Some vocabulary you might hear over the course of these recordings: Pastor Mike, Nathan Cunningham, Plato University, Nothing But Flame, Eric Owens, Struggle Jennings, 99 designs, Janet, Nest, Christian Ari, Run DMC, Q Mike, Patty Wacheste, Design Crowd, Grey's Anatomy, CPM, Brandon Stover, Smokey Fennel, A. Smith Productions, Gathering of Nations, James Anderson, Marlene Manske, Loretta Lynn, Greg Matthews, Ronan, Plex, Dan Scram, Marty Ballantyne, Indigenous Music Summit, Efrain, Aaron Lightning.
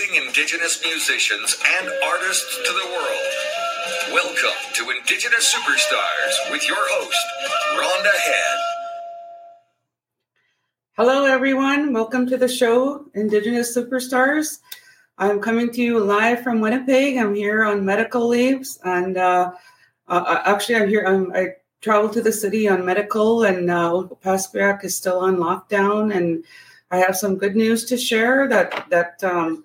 connecting Indigenous musicians and artists to the world. Welcome to Indigenous Superstars with your host, Rhonda Head. Hello, everyone. Welcome to the show, Indigenous Superstars. I'm coming to you live from Winnipeg. I'm here on medical leaves, and I traveled to the city on medical, and Pasquiak is still on lockdown, and I have some good news to share that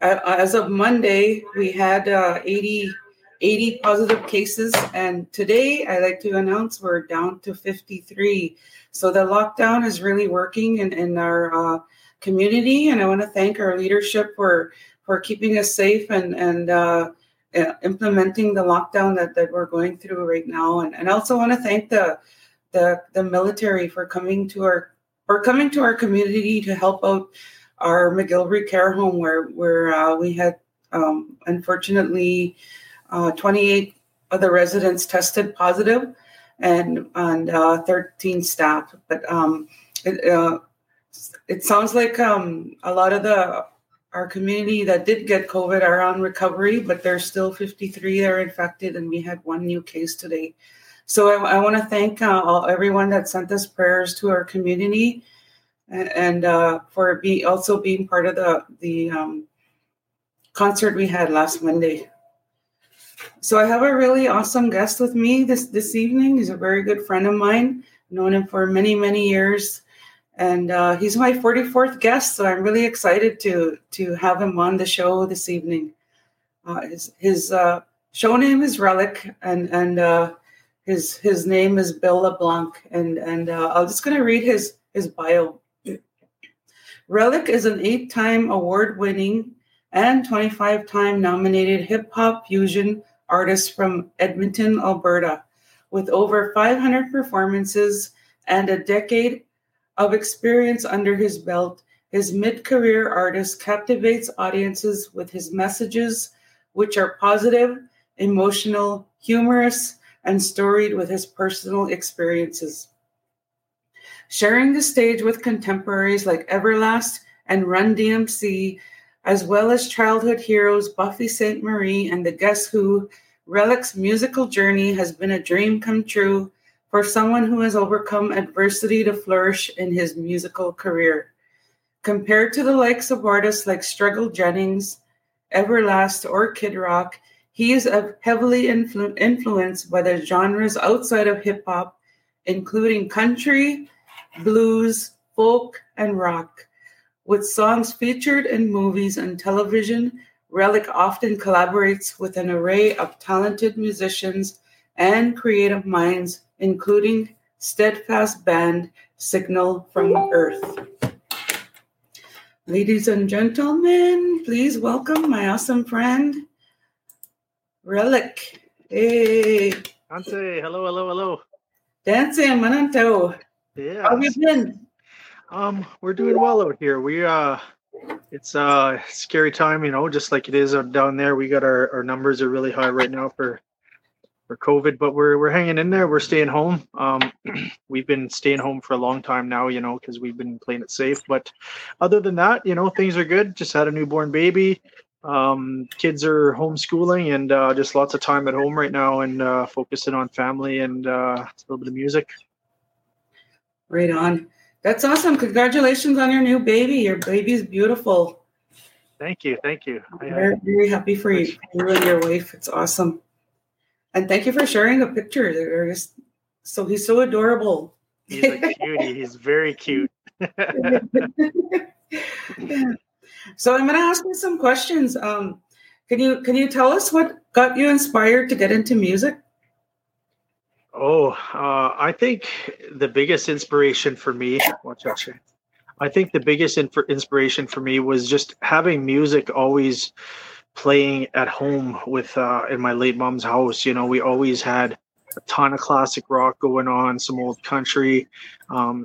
as of Monday, we had 80 positive cases, and today I'd like to announce we're down to 53. So the lockdown is really working in our community, and I want to thank our leadership for keeping us safe and implementing the lockdown that we're going through right now. And I also want to thank the military for coming to our community to help out our McGilvery Care Home, where we had, unfortunately, 28 of the residents tested positive and 13 staff. But it sounds like a lot of our community that did get COVID are on recovery, but there's still 53 that are infected, and we had one new case today. So I want to thank everyone that sent us prayers to our community, and for being part of the concert we had last Monday. So I have a really awesome guest with me this evening. He's a very good friend of mine. I've known him for many, many years, and he's my 44th guest. So I'm really excited to have him on the show this evening. His show name is Relic, and His name is Bill LeBlanc, and I'm just going to read his bio. Relic is an 8-time award-winning and 25-time nominated hip-hop fusion artist from Edmonton, Alberta, with over 500 performances and a decade of experience under his belt. His mid-career artist captivates audiences with his messages, which are positive, emotional, humorous, and storied with his personal experiences. Sharing the stage with contemporaries like Everlast and Run DMC, as well as childhood heroes Buffy Sainte-Marie and the Guess Who, Relic's musical journey has been a dream come true for someone who has overcome adversity to flourish in his musical career. Compared to the likes of artists like Struggle Jennings, Everlast, or Kid Rock, he is heavily influenced by the genres outside of hip-hop, including country, blues, folk, and rock. With songs featured in movies and television, Relic often collaborates with an array of talented musicians and creative minds, including steadfast band Signal from Earth. Ladies and gentlemen, please welcome my awesome friend, Relic. Hey. Dante, hello. Dante, Mananto. Yeah. How have you been? We're doing well out here. We it's a scary time, you know, just like it is down there. We got our numbers are really high right now for COVID, but we're hanging in there. We're staying home. We've been staying home for a long time now, you know, because we've been playing it safe. But other than that, you know, things are good. Just had a newborn baby. Kids are homeschooling and just lots of time at home right now, and focusing on family and a little bit of music. Right on. That's awesome. Congratulations on your new baby. Your baby's beautiful. Thank you. I'm very, very happy for you and your wife. It's awesome. And thank you for sharing a picture. He's so adorable. He's a cutie. He's very cute. So I'm going to ask you some questions. Can you tell us what got you inspired to get into music? I think the biggest inspiration for me. Inspiration for me was just having music always playing at home with in my late mom's house. You know, we always had a ton of classic rock going on, some old country, my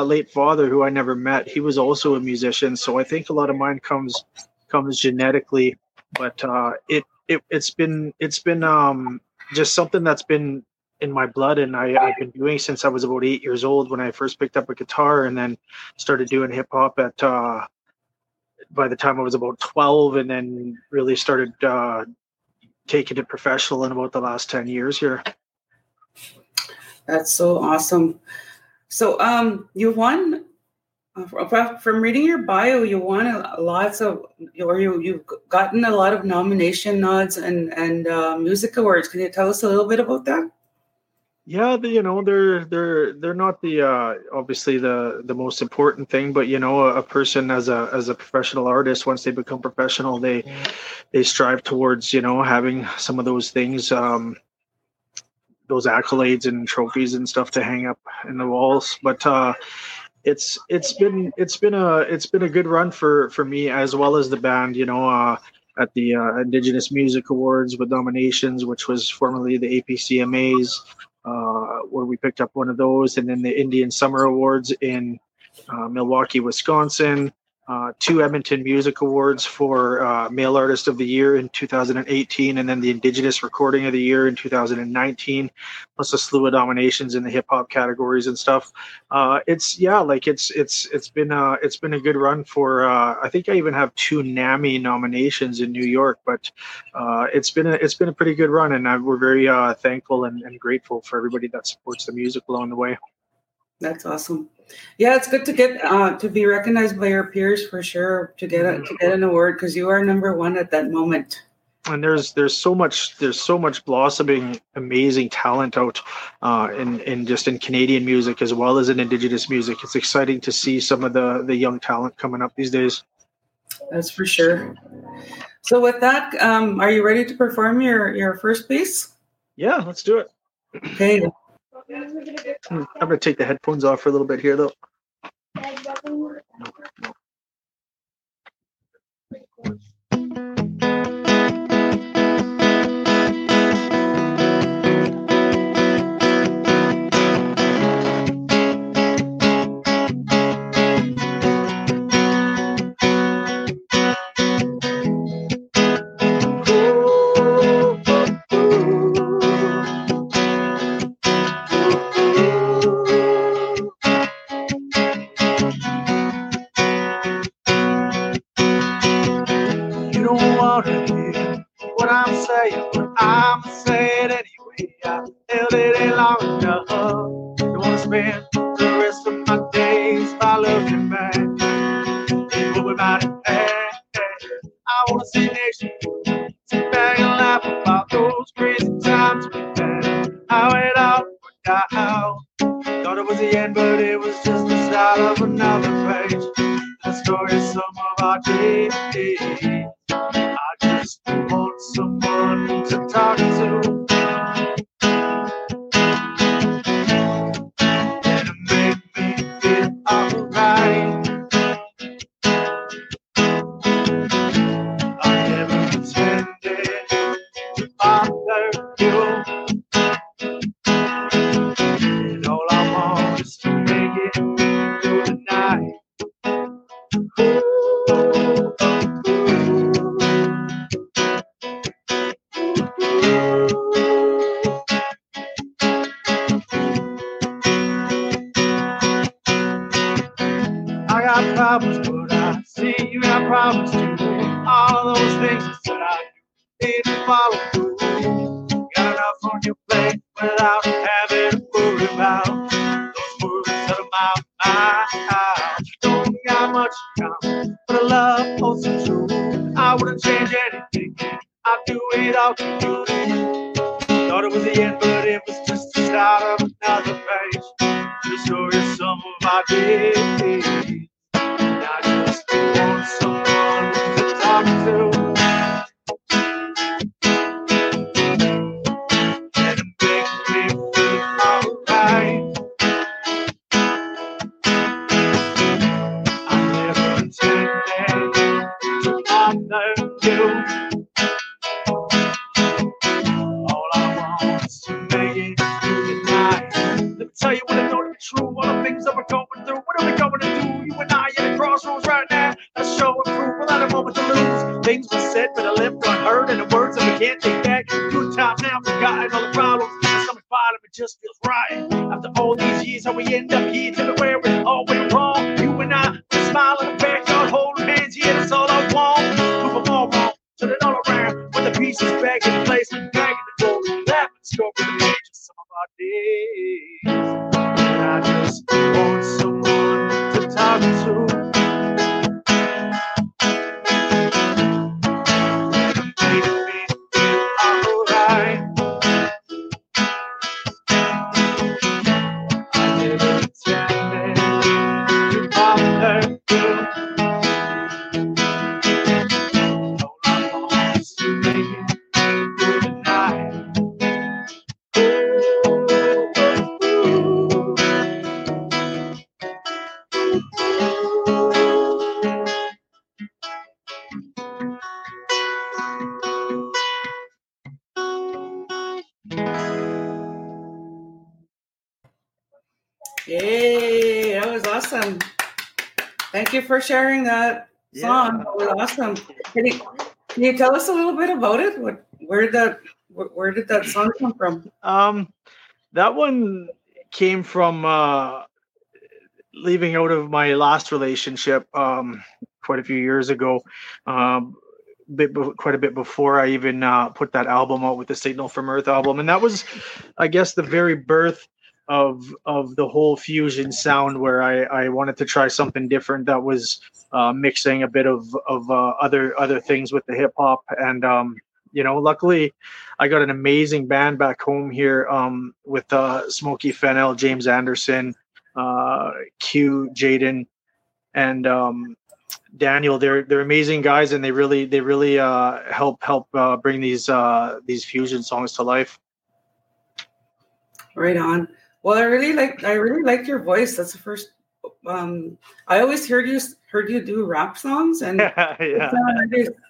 late father, who I never met, he was also a musician. So I think a lot of mine comes genetically, but it's been just something that's been in my blood, and I've been doing since I was about 8 years old when I first picked up a guitar, and then started doing hip hop at by the time I was about 12, and then really started taking it professional in about the last 10 years here. That's so awesome. So you won, from reading your bio, you won you've gotten a lot of nomination nods and music awards. Can you tell us a little bit about that? Yeah, they're not the obviously the most important thing, but a person as a professional artist, once they become professional, they strive towards having some of those things, those accolades and trophies and stuff to hang up in the walls. But it's been a good run for me as well as the band. At the Indigenous Music Awards with nominations, which was formerly the APCMAs. Where we picked up one of those, and then the Indian Summer Awards in Milwaukee, Wisconsin, 2 Edmonton Music Awards for Male Artist of the Year in 2018, and then the Indigenous Recording of the Year in 2019, plus a slew of nominations in the hip hop categories and stuff. It's been a good run for. I think I even have 2 NAMI nominations in New York, but it's been a pretty good run, and we're very thankful and grateful for everybody that supports the music along the way. That's awesome. Yeah, it's good to get to be recognized by your peers for sure. To get an award, because you are number one at that moment. And there's so much blossoming, amazing talent out in Canadian music as well as in Indigenous music. It's exciting to see some of the young talent coming up these days. That's for sure. So with that, are you ready to perform your first piece? Yeah, let's do it. Okay. I'm going to take the headphones off for a little bit here, though. It's all awesome. Thank you for sharing that song. That was awesome. Can you tell us a little bit about it? Where did that song come from? That one came from leaving out of my last relationship quite a few years ago. Quite a bit before I even put that album out with the Signal from Earth album, and that was, I guess, the very birth of the whole fusion sound, where I wanted to try something different that was mixing a bit of other things with the hip hop, and luckily I got an amazing band back home here with Smokey Fennel, James Anderson, Q, Jaden, and Daniel. They're amazing guys, and they really help bring these fusion songs to life. Right on. Well, I really liked your voice. That's the first. I always heard you do rap songs, and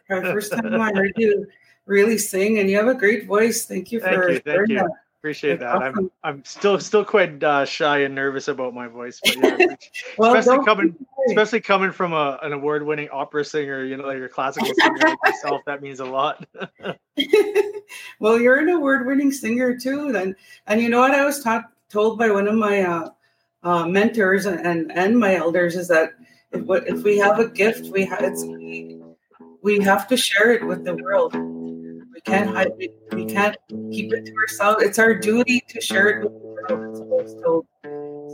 first time I heard you really sing. And you have a great voice. Thank you for sharing that. Appreciate that. Awesome. I'm still quite shy and nervous about my voice, but yeah, well, especially coming from an award-winning opera singer, like your classical singer like yourself, that means a lot. Well, you're an award-winning singer too, and you know what I was told by one of my mentors and my elders is that if we have a gift, we have to share it with the world. We can't hide it. We can't keep it to ourselves. It's our duty to share it with the world.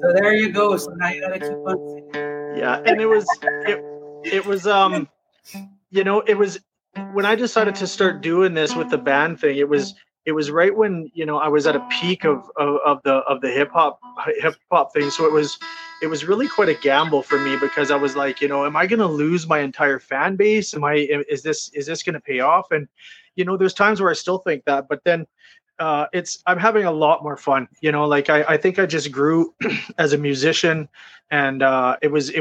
So there you go. So now you gotta keep on singing. Yeah, and it was when I decided to start doing this with the band thing. It was right when I was at a peak of the hip hop thing. So it was really quite a gamble for me, because I was like, am I going to lose my entire fan base? Is this going to pay off? And there's times where I still think that, but then I'm having a lot more fun. I think I just grew as a musician, and it was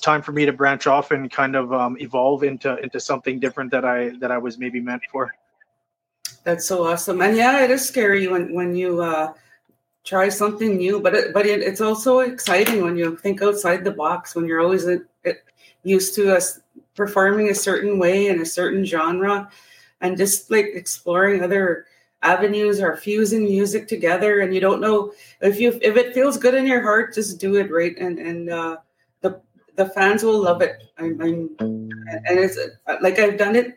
time for me to branch off and kind of evolve into something different that I was maybe meant for. That's so awesome. And yeah, it is scary when you try something new, but it's also exciting when you think outside the box, when you're always used to us performing a certain way in a certain genre, and just like exploring other avenues or fusing music together. And you don't know if it feels good in your heart, just do it, right? And the fans will love it. And it's like I've done it.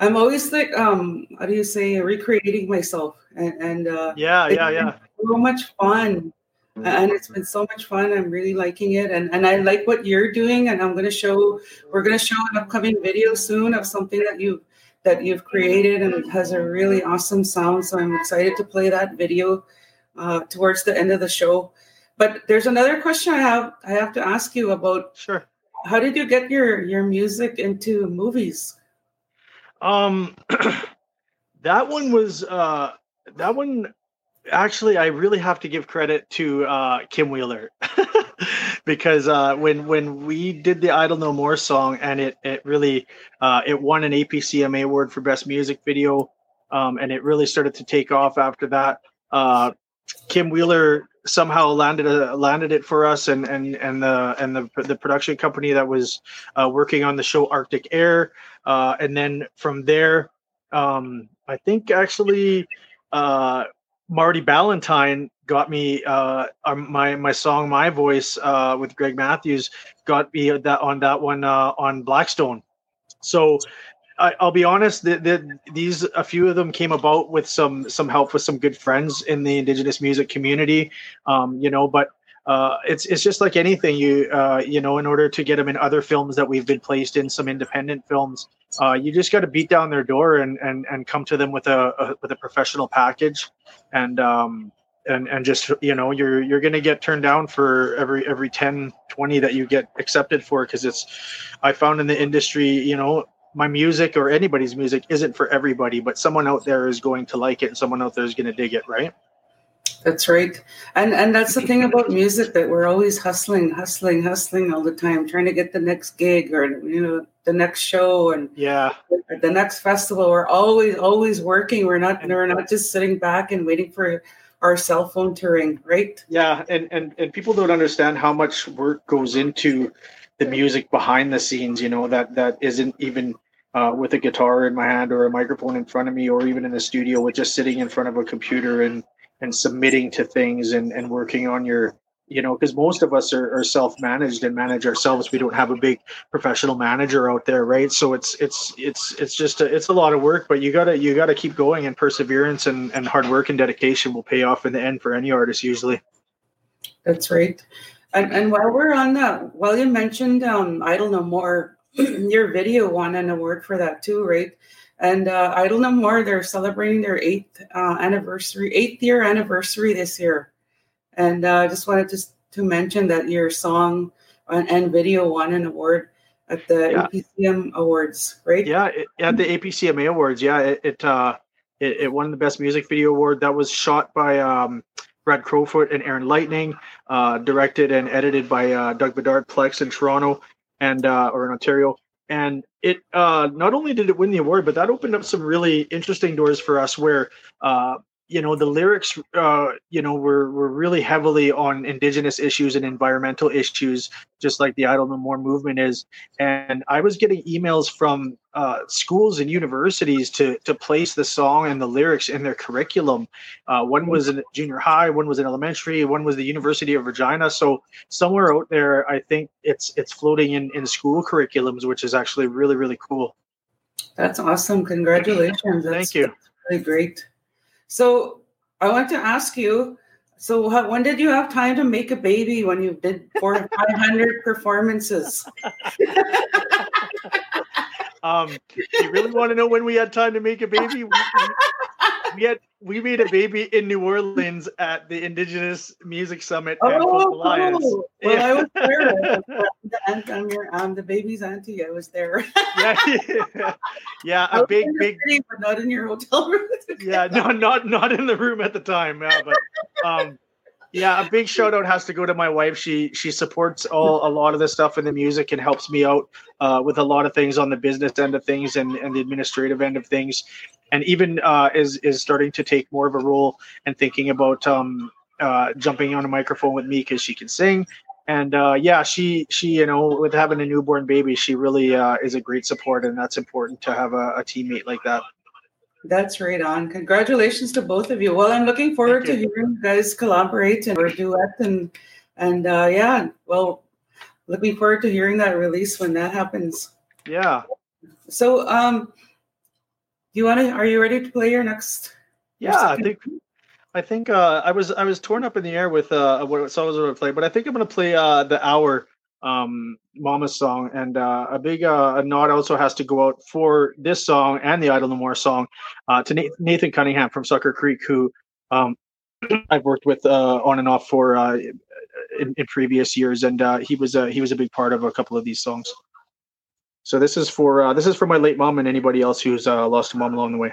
I'm always like, how do you say, recreating myself, and yeah. So much fun, and it's been so much fun. I'm really liking it, and I like what you're doing, and we're gonna show an upcoming video soon of something that you've created, and it has a really awesome sound. So I'm excited to play that video towards the end of the show. But there's another question I have to ask you about. Sure. How did you get your music into movies? That one actually, I really have to give credit to Kim Wheeler, because when we did the Idle No More song, and it really won an APCMA award for best music video, and it really started to take off after that. Kim Wheeler somehow landed it for us, and the production company that was working on the show, Arctic Air, and then from there, I think actually Marty Ballantyne got me my song "My Voice" with Greg Matthews, got me on that one on Blackstone. So I'll be honest, these a few of them came about with some help with some good friends in the Indigenous music community, but it's just like anything. You in order to get them in other films that we've been placed in, some independent films, you just got to beat down their door and come to them with a professional package, and just you're going to get turned down for every 10, 20 that you get accepted for, because I found in the industry, my music or anybody's music isn't for everybody, but someone out there is going to like it, and someone out there is going to dig it, right? That's right. And that's the thing about music, that we're always hustling all the time, trying to get the next gig or, the next show, and the next festival. We're always working. We're not just sitting back and waiting for our cell phone touring, right? Yeah, and people don't understand how much work goes into the music behind the scenes, you know, that isn't even with a guitar in my hand or a microphone in front of me, or even in the studio with just sitting in front of a computer and submitting to things and working on your, you know, because most of us are self-managed and manage ourselves. We don't have a big professional manager out there, right? So it's just a lot of work, but you gotta keep going, and perseverance and hard work and dedication will pay off in the end for any artist usually. That's right. And while we're on that, while you mentioned Idle No More, your video won an award for that too, right? And Idle No More, they're celebrating their eighth year anniversary this year. And I just wanted to mention that your song and video won an award at the APCMA Awards, right? Yeah, at the APCMA Awards. Yeah, it won the Best Music Video Award. That was shot by Brad Crowfoot and Aaron Lightning, directed and edited by Doug Bedard Plex in Toronto or in Ontario. And it not only did it win the award, but that opened up some really interesting doors for us where, you know, the lyrics, you know, were really heavily on Indigenous issues and environmental issues, just like the Idle No More movement is. And I was getting emails from schools and universities to place the song and the lyrics in their curriculum. One was in junior high, one was in elementary, one was the University of Regina. So somewhere out there, I think it's floating in school curriculums, which is actually really, really cool. That's awesome. Congratulations. Thank you. That's really great. So I want to ask you, so when did you have time to make a baby when you did 400 performances? You really want to know when we had time to make a baby? We made a baby in New Orleans at the Indigenous Music Summit at Folk Alliance. Cool. Well, yeah. I was there. I'm the baby's auntie. I was there. Yeah, a big city, but not in your hotel room. Yeah, no, not in the room at the time. Yeah, but yeah, a big shout out has to go to my wife. She supports a lot of the stuff in the music and helps me out with a lot of things on the business end of things and the administrative end of things. And even is starting to take more of a role and thinking about jumping on a microphone with me because she can sing. And she you know, with having a newborn baby, she really is a great support, and that's important to have a teammate like that. That's right on. Congratulations to both of you. Well, I'm looking forward to hearing you guys collaborate and or duet and yeah. Well, looking forward to hearing that release when that happens. Yeah. So are you ready to play your next? Yeah, I think I was torn up in the air with what songs I was going to play, but I think I'm going to play the Hour Mama song, and a big a nod also has to go out for this song and the Idle No More song to Nathan Cunningham from Sucker Creek, who I've worked with on and off for in previous years, and he was a big part of a couple of these songs. So this is for my late mom and anybody else who's lost a mom along the way.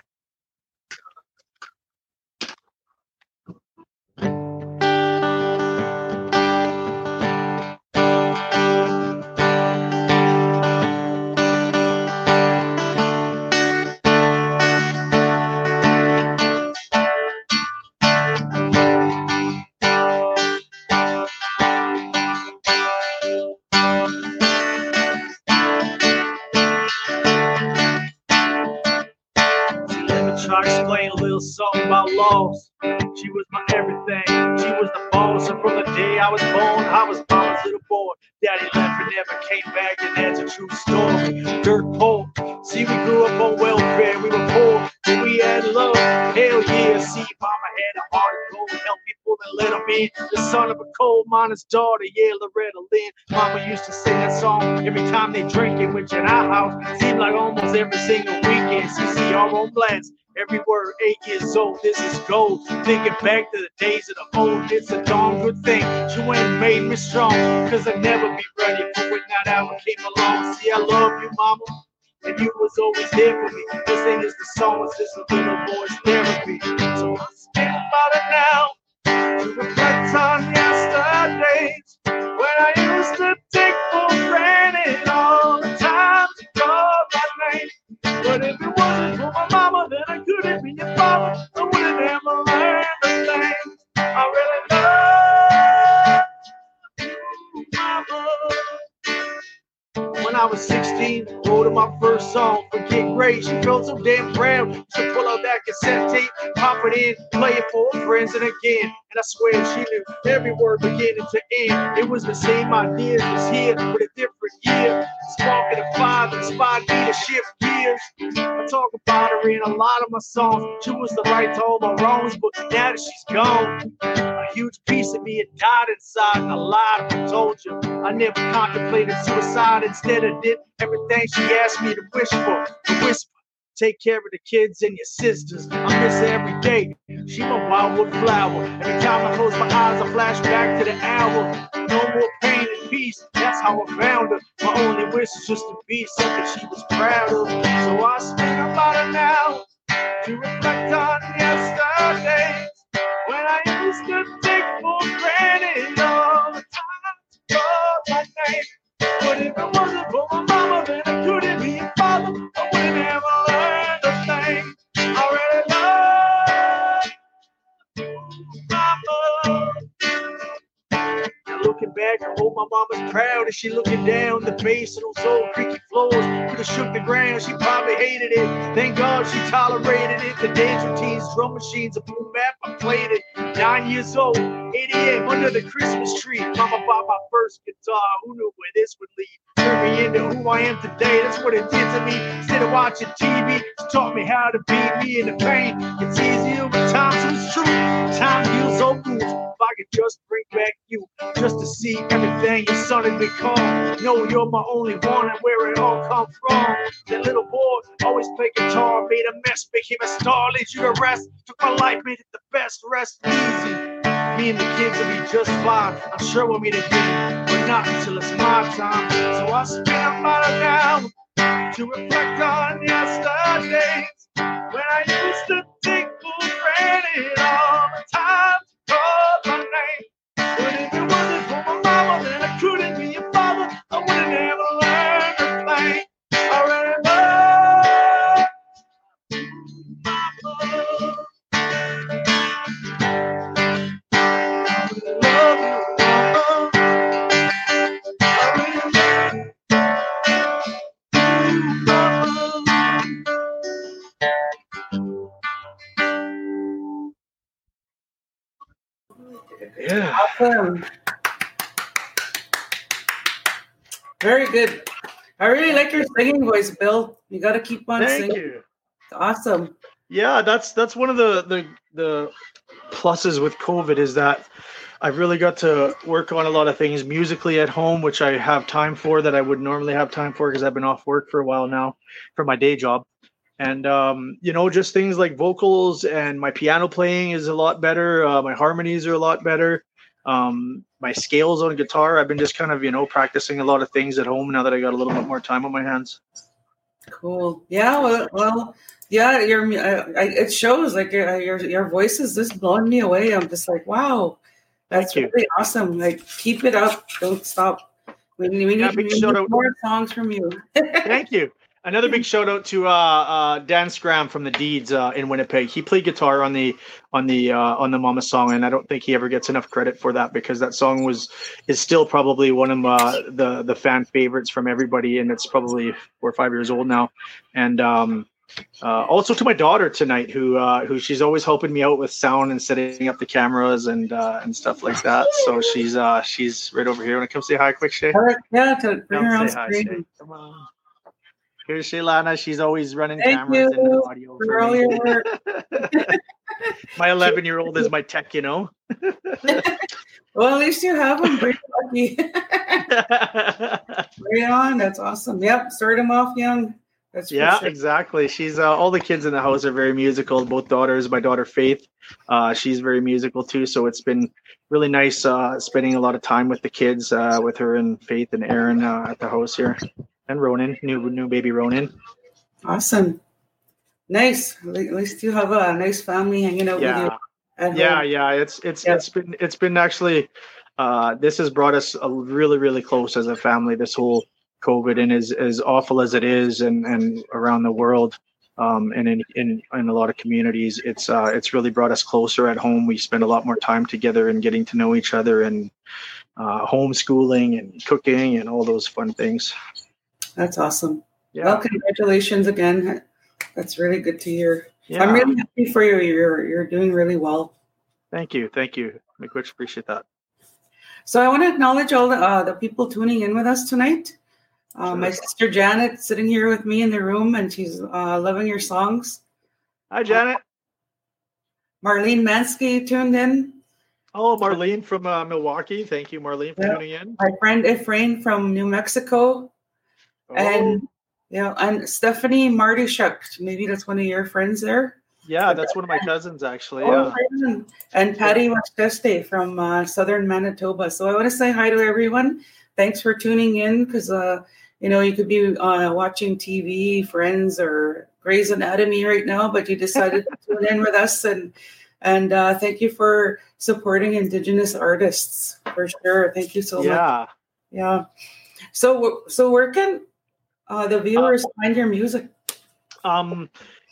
Lost. She was my everything. She was the boss, and from the day I was born, I was mama's little boy. Daddy left and never came back, and that's a true story. Dirt poor. See, we grew up on welfare. We were poor, but we had love. Hell yeah. See, mama had a heart of gold. Help people and let them in. The son of a coal miner's daughter. Yeah, Loretta Lynn. Mama used to sing that song every time they drank it, which in our house seemed like almost every single weekend. She see our own blast. Every word, 8 years old, this is gold. Thinking back to the days of the old, it's a darn good thing. You ain't made me strong, cause I'd never be ready for when that hour came along. See, I love you, mama, and you was always there for me. This ain't just the songs, this is little boy's therapy. So I speak about it now, to reflect on yesterdays, when I used to take for granted all the time to go by name. But if it wasn't for my mama, then I couldn't be your father. I wouldn't ever learn the things I was 16, wrote my first song for Get Great. She felt so damn proud, so pull out that cassette tape, pop it in, play it for her friends and again. And I swear she knew every word beginning to end. It was the same idea, just here with a different year. Sparking a fire that inspired me to shift gears. I talk about her in a lot of my songs. She was the right to all my wrongs, but now that she's gone, a huge piece of me had died inside. And I lied and told you I never contemplated suicide. Instead, I did everything she asked me to wish for. To whisper, take care of the kids and your sisters. I miss her every day. She my wildwood flower. Every time I close my eyes, I flash back to the hour. No more pain and peace. That's how I found her. My only wish is just to be something she was proud of. So I spend about an hour to reflect on yesterday, when I used to take for granted all the times you called my name. But if it wasn't for my mama, then I couldn't be a father. I wouldn't have learned a thing. I really love mama. Now looking back, I hope my mama's proud as she looking down the base of those old creaky floors. Could have shook the ground, she probably hated it. Thank God she tolerated it. The dance routines, drum machines, a blue map, I played it. 9 years old, 8 a.m. under the Christmas tree. Mama bought my first guitar. Who knew where this would lead? Turned me into who I am today. That's what it did to me. Instead of watching TV, she taught me how to be me in the pain. It's easier with time, so it's true. Time heals all wounds. If I could just bring back you, just to see everything your son had become. Know you're my only one and where it all come from. That little boy always played guitar, made a mess, became a star, leads you to rest. Took my life, made it the best. Rest easy. Me and the kids will be just fine. I'm sure we'll meet again, but not until it's my time. So I spend about an hour to reflect on yesterdays, when I used to think for granted all the time to call my name. But if it wasn't for my mama, then I couldn't be a father. I wouldn't have learned a thing. I really love mama. Yeah. Awesome. Very good. I really like your singing voice, Bill. You got to keep on singing. Thank you. It's awesome. Yeah, that's one of the pluses with COVID is that I really got to work on a lot of things musically at home, which I have time for that I would normally have time for because I've been off work for a while now for my day job. And, you know, just things like vocals and my piano playing is a lot better. My harmonies are a lot better. My scales on guitar, I've been just kind of, you know, practicing a lot of things at home now that I got a little bit more time on my hands. Cool. Yeah. Well, yeah, it shows like your voice is just blowing me away. I'm just like, wow, that's really awesome. Like, keep it up. Don't stop. We need more songs from you. Thank you. Another big shout out to Dan Scram from the Deeds in Winnipeg. He played guitar on the Mama song, and I don't think he ever gets enough credit for that because that song is still probably one of the fan favorites from everybody, and it's probably 4 or 5 years old now. And also to my daughter tonight, who she's always helping me out with sound and setting up the cameras and stuff like that. So she's right over here. Want to come say hi, quick, Shay? Yeah, to bring her on screen. Come on. Here's Shailana. She's always running cameras and audio for all your work. My 11-year-old is my tech, you know. Well, at least you have him. Pretty lucky. Right on. That's awesome. Yep. Start him off young. That's exactly. She's all the kids in the house are very musical. Both daughters. My daughter Faith, she's very musical too. So it's been really nice spending a lot of time with the kids, with her and Faith and Aaron at the house here. And Ronan, new baby Ronan. Awesome. Nice. At least you have a nice family hanging out with you at home. Yeah. It's been actually this has brought us really, really close as a family, this whole COVID, and as awful as it is and around the world, and in a lot of communities, it's really brought us closer at home. We spend a lot more time together and getting to know each other and homeschooling and cooking and all those fun things. That's awesome. Yeah. Well, congratulations again. That's really good to hear. Yeah. I'm really happy for you. You're doing really well. Thank you. Thank you. I much appreciate that. So I want to acknowledge all the people tuning in with us tonight. My sister Janet sitting here with me in the room, and she's loving your songs. Hi, Janet. Marlene Manske tuned in. Oh, Marlene from Milwaukee. Thank you, Marlene, for tuning in. My friend Efrain from New Mexico. Oh. And yeah, and Stephanie Martyshuk. Maybe that's one of your friends there. Yeah, that's one of my cousins, actually. Oh, yeah. And Patty Wacheste from southern Manitoba. So I want to say hi to everyone. Thanks for tuning in, because, you know, you could be watching TV, Friends, or Grey's Anatomy right now, but you decided to tune in with us. And thank you for supporting Indigenous artists, for sure. Thank you so much. Yeah. So where can the viewers find your music?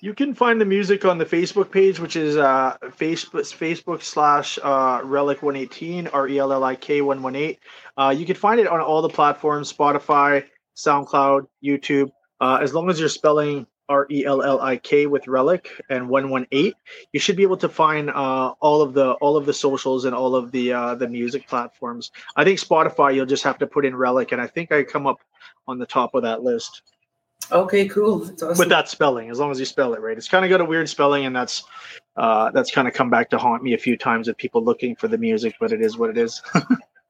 You can find the music on the Facebook page, which is Facebook / Relic118, RELLIK118. You can find it on all the platforms, Spotify, SoundCloud, YouTube. As long as you're spelling RELLIK with Relic and 118, you should be able to find all of the socials and all of the music platforms. I think Spotify, you'll just have to put in Relic, and I think I come up on the top of that list. Okay, cool. That's awesome. With that spelling, as long as you spell it right. It's kind of got a weird spelling, and that's kind of come back to haunt me a few times with people looking for the music, but it is what it is.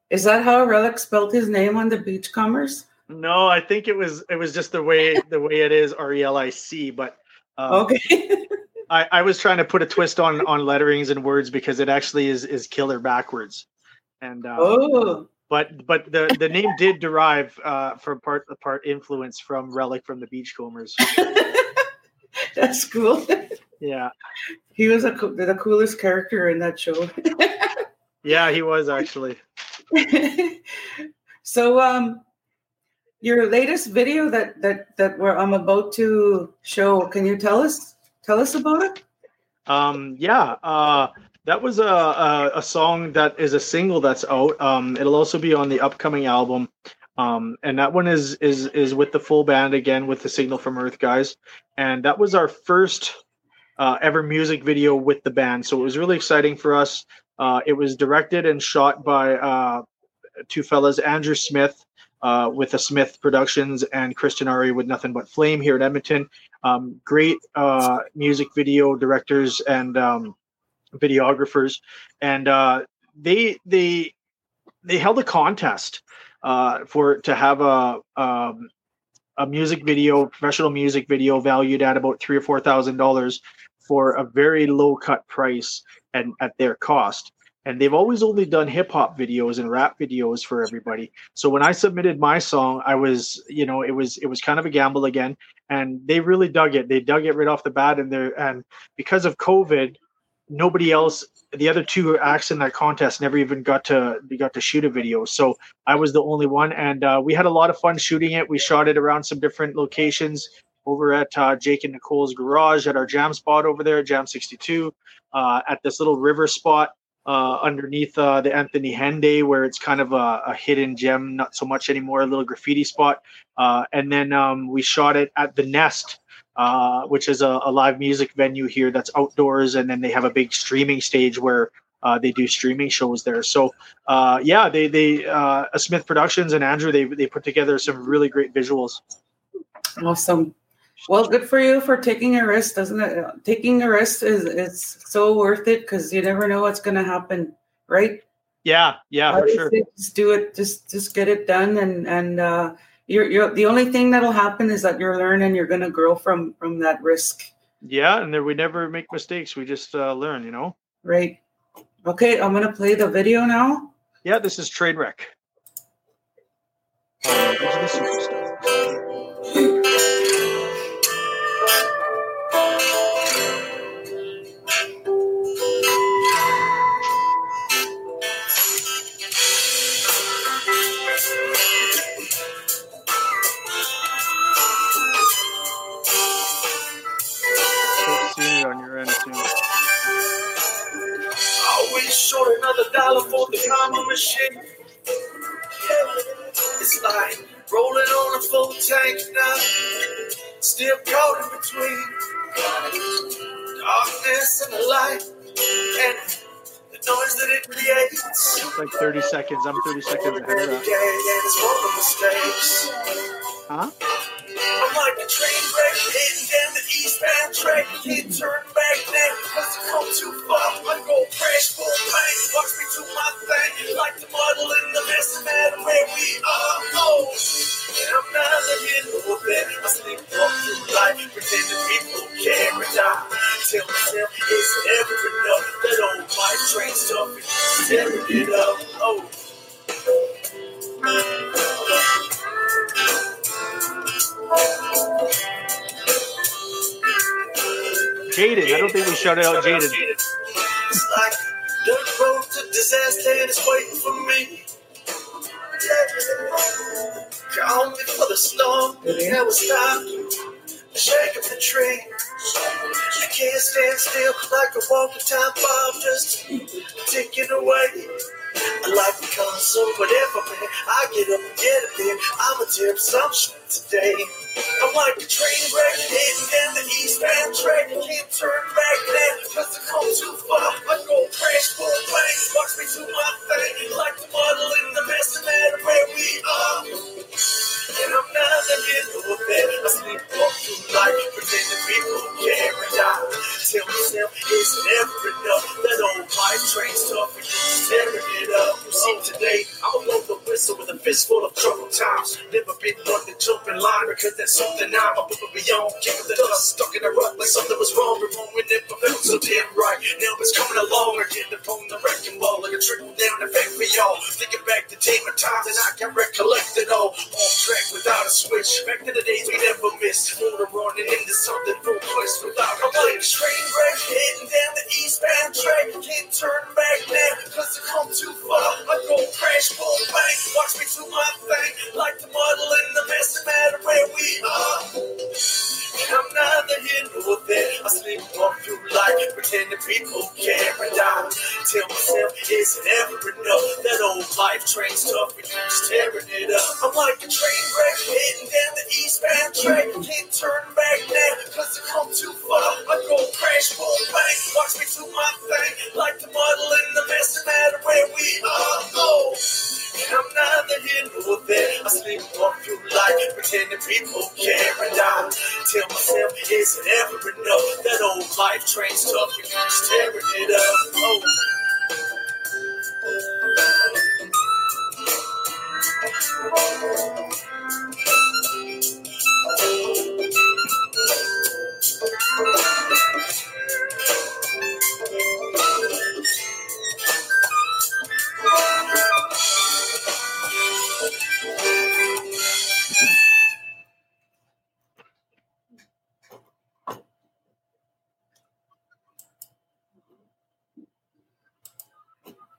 Is that how Relic spelled his name on the Beachcombers? No, I think it was just the way it is, R-E-L-I-C, but okay. I was trying to put a twist on letterings and words, because it actually is killer backwards. And But the name did derive from part influence from Relic from the Beachcombers. That's cool. Yeah, he was the coolest character in that show. Yeah, he was actually. So, your latest video that I'm about to show, can you tell us about it? That was a song that is a single that's out. It'll also be on the upcoming album, and that one is with the full band again, with the Signal from Earth guys. And that was our first ever music video with the band, so it was really exciting for us. It was directed and shot by two fellas, Andrew Smith with A. Smith Productions, and Christian Ari with Nothing But Flame here in Edmonton. Great music video directors and videographers, and they held a contest to have a music video, professional music video, valued at about $3,000 or $4,000 for a very low cut price and at their cost. And they've always only done hip hop videos and rap videos for everybody. So when I submitted my song, I was, you know, it was kind of a gamble again, and they really dug it. They dug it right off the bat, and because of COVID, nobody else, the other two acts in that contest, never even got to shoot a video. So I was the only one, and we had a lot of fun shooting it. We shot it around some different locations over at Jake and Nicole's garage, at our jam spot over there, Jam 62, at this little river spot underneath the Anthony Henday, where it's kind of a hidden gem, not so much anymore, a little graffiti spot. And then we shot it at The Nest, which is a live music venue here that's outdoors, and then they have a big streaming stage where they do streaming shows there. So they A. Smith Productions and Andrew, they put together some really great visuals. Awesome. Well, good for you for taking a risk, doesn't it? Taking a risk is so worth it, because you never know what's going to happen, right? Yeah, for sure. Just do it. Just get it done, and You're the only thing that'll happen is that you're learning. You're going to grow from that risk. Yeah, and we never make mistakes. We just learn, you know? Right. Okay, I'm going to play the video now. Yeah, this is Trainwreck. Another dollar for the comma machine. It's like Rolling on a full tank now, still caught in between darkness and the light, and the noise that it creates. It's like 30 seconds. I'm 30 seconds ahead of that. Huh? I'm like a train wreck heading down the eastbound track. Can't turn back now, cause it's come too far. I go crash full pain, watch me do my thing. Like the model in the mess, no matter where we are. Oh, and I'm not living for that. I sleep walk through life, pretending people care and die. Tell myself it's never enough. That old white train stuff is tearing it up. Oh. Jaded, I don't think we shouted out Jaded. It's like the road to disaster and it's waiting for me. Call me for the storm, and I will stop. I shake up the tree. I can't stand still like a walking time bomb just ticking away. I like the color, so whatever, man. I get up and get up there. I'm a tip some shit today. I'm like a train wreck heading down the eastbound track. Can't turn back now, cause I come too far. I go crash full bang. Watch me do my thing. Like the model in the mess, no matter where we are. And I'm not living for that. I sleep walk through life, pretending people care and die. Tell myself it's never enough. That old white train stuff is tearing it up. You see, today I'ma blow the whistle with a fistful of troubled times. Never been one to jump in line because that's something I'm above and beyond. Kicking the dust, stuck in a rut like something was wrong. But wrong with it, but felt so damn right. Now it's coming along again upon the wrecking ball like a trickle down effect for y'all. Thinking back to tamer times and I can recollect it all. Off track without a switch, back to the days we never missed. Water running into something full place without a blade. Train wreck heading down the eastbound track. Can't turn back now, cause I come too far. I go crash full bang. Watch me do my thing. Like the model in the mess, no matter where we are. And I'm neither here nor there. I sleep walk through life, pretending people care and die. Tell myself it's never enough. That old life train stuff, and I'm just tearing it up. I'm like a train wreck heading down the eastbound track. Can't turn back now, cause I come too far. I go crash full bang. Watch me do my thing. Like the model in the mess, no matter where we are. Oh. And I'm neither here nor there. I sleep walk through life, pretending people care and die. Tell myself it's never enough. That old life train stuff, and I'm just tearing it up. Oh.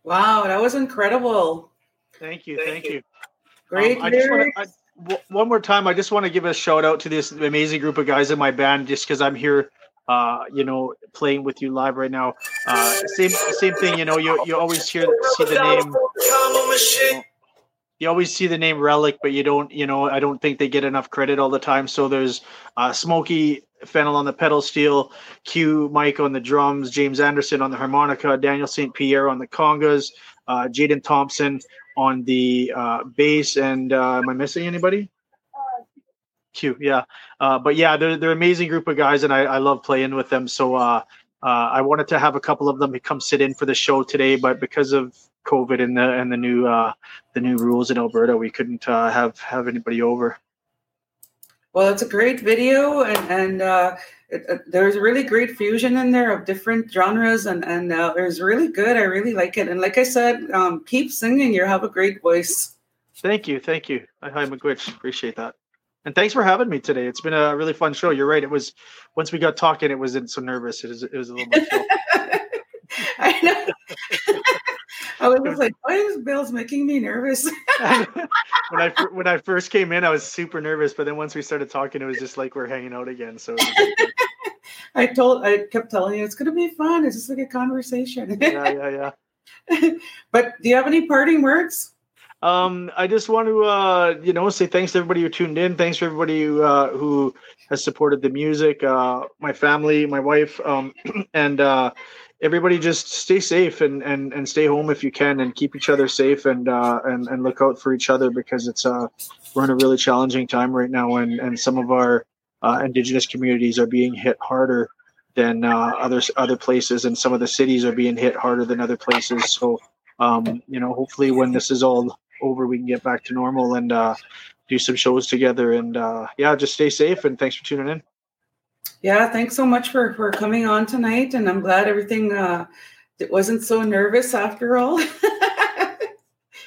Wow, that was incredible. Thank you. Great. One more time, I just want to give a shout out to this amazing group of guys in my band, just because I'm here, playing with you live right now. Same thing, you always see the name. You always see the name Relic, but you don't, I don't think they get enough credit all the time. So there's Smokey Fennel on the pedal steel, Q Mike on the drums, James Anderson on the harmonica, Daniel St. Pierre on the congas, Jaden Thompson on the bass, and am I missing anybody? Q, yeah. But yeah, they're an amazing group of guys, and I love playing with them. So I wanted to have a couple of them to come sit in for the show today, but because of COVID and the new rules in Alberta, we couldn't have anybody over. Well, it's a great video, and there's a really great fusion in there of different genres, and it was really good. I really like it. And like I said, keep singing. You have a great voice. Thank you. Hi, McGwitch. Appreciate that. And thanks for having me today. It's been a really fun show. You're right. It was, once we got talking, it wasn't so nervous. It was a little bit chill. I know. I was just like, why is Bill's making me nervous? When I first came in, I was super nervous, but then once we started talking, it was just like we're hanging out again. So I kept telling you it's gonna be fun. It's just like a conversation. Yeah. But do you have any parting words? I just want to, say thanks to everybody who tuned in. Thanks for everybody who has supported the music, my family, my wife, and everybody. Just stay safe and stay home if you can, and keep each other safe and look out for each other, because we're in a really challenging time right now, and some of our Indigenous communities are being hit harder than other places, and some of the cities are being hit harder than other places. So, hopefully when this is all over, we can get back to normal and do some shows together. And just stay safe, and thanks for tuning in. Yeah, thanks so much for coming on tonight, and I'm glad everything it wasn't so nervous after all.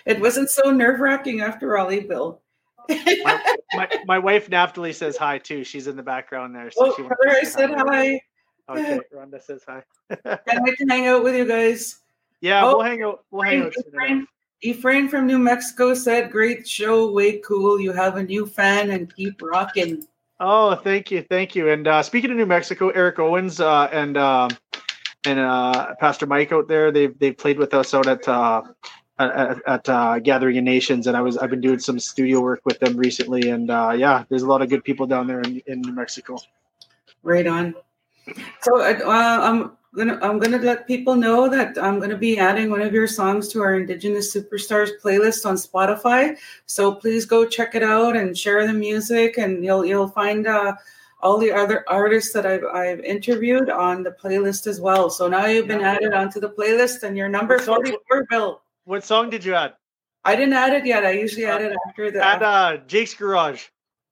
It wasn't so nerve-wracking after all, Bill. My wife Naphtali says hi too. She's in the background there. So I said hi. Okay, Rhonda says hi. Can't wait to hang out with you guys. Yeah, we'll hang out. We'll hang out today. Efrain from New Mexico said, "Great show, way cool. You have a new fan, and keep rocking." Oh, thank you. And speaking of New Mexico, Eric Owens and Pastor Mike out there, they've played with us out at Gathering of Nations, and I've been doing some studio work with them recently, and there's a lot of good people down there in New Mexico. Right on. So I'm gonna let people know that I'm gonna be adding one of your songs to our Indigenous Superstars playlist on Spotify. So please go check it out and share the music, and you'll find all the other artists that I've interviewed on the playlist as well. So now you've been added onto the playlist, and your number 44, Bill. What song did you add? I didn't add it yet. I usually add it after that. Add Jake's Garage.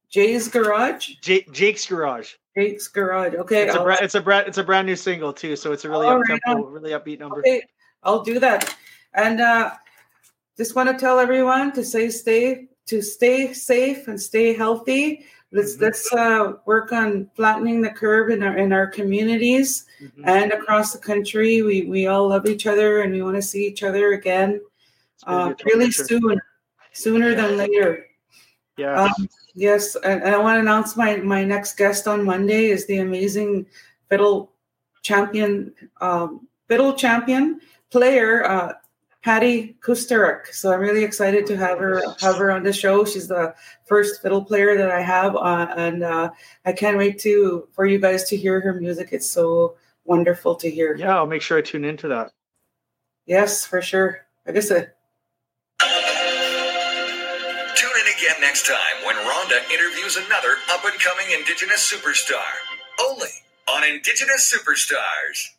Jay's Garage. Jake's Garage. Jake's Garage. Okay, it's a brand new single too, so it's a really really upbeat number. Okay, I'll do that, and just want to tell everyone to stay safe and stay healthy. Let's work on flattening the curve in our communities and across the country. We all love each other, and we want to see each other again, really soon, sooner than later. Yeah. Yes, and I want to announce my next guest on Monday is the amazing fiddle champion player Patty Kusterek. So I'm really excited to have her on the show. She's the first fiddle player that I have, and I can't wait for you guys to hear her music. It's so wonderful to hear. Yeah, I'll make sure I tune into that. Yes, for sure. I guess. Next time when Rhonda interviews another up-and-coming Indigenous superstar, only on Indigenous Superstars.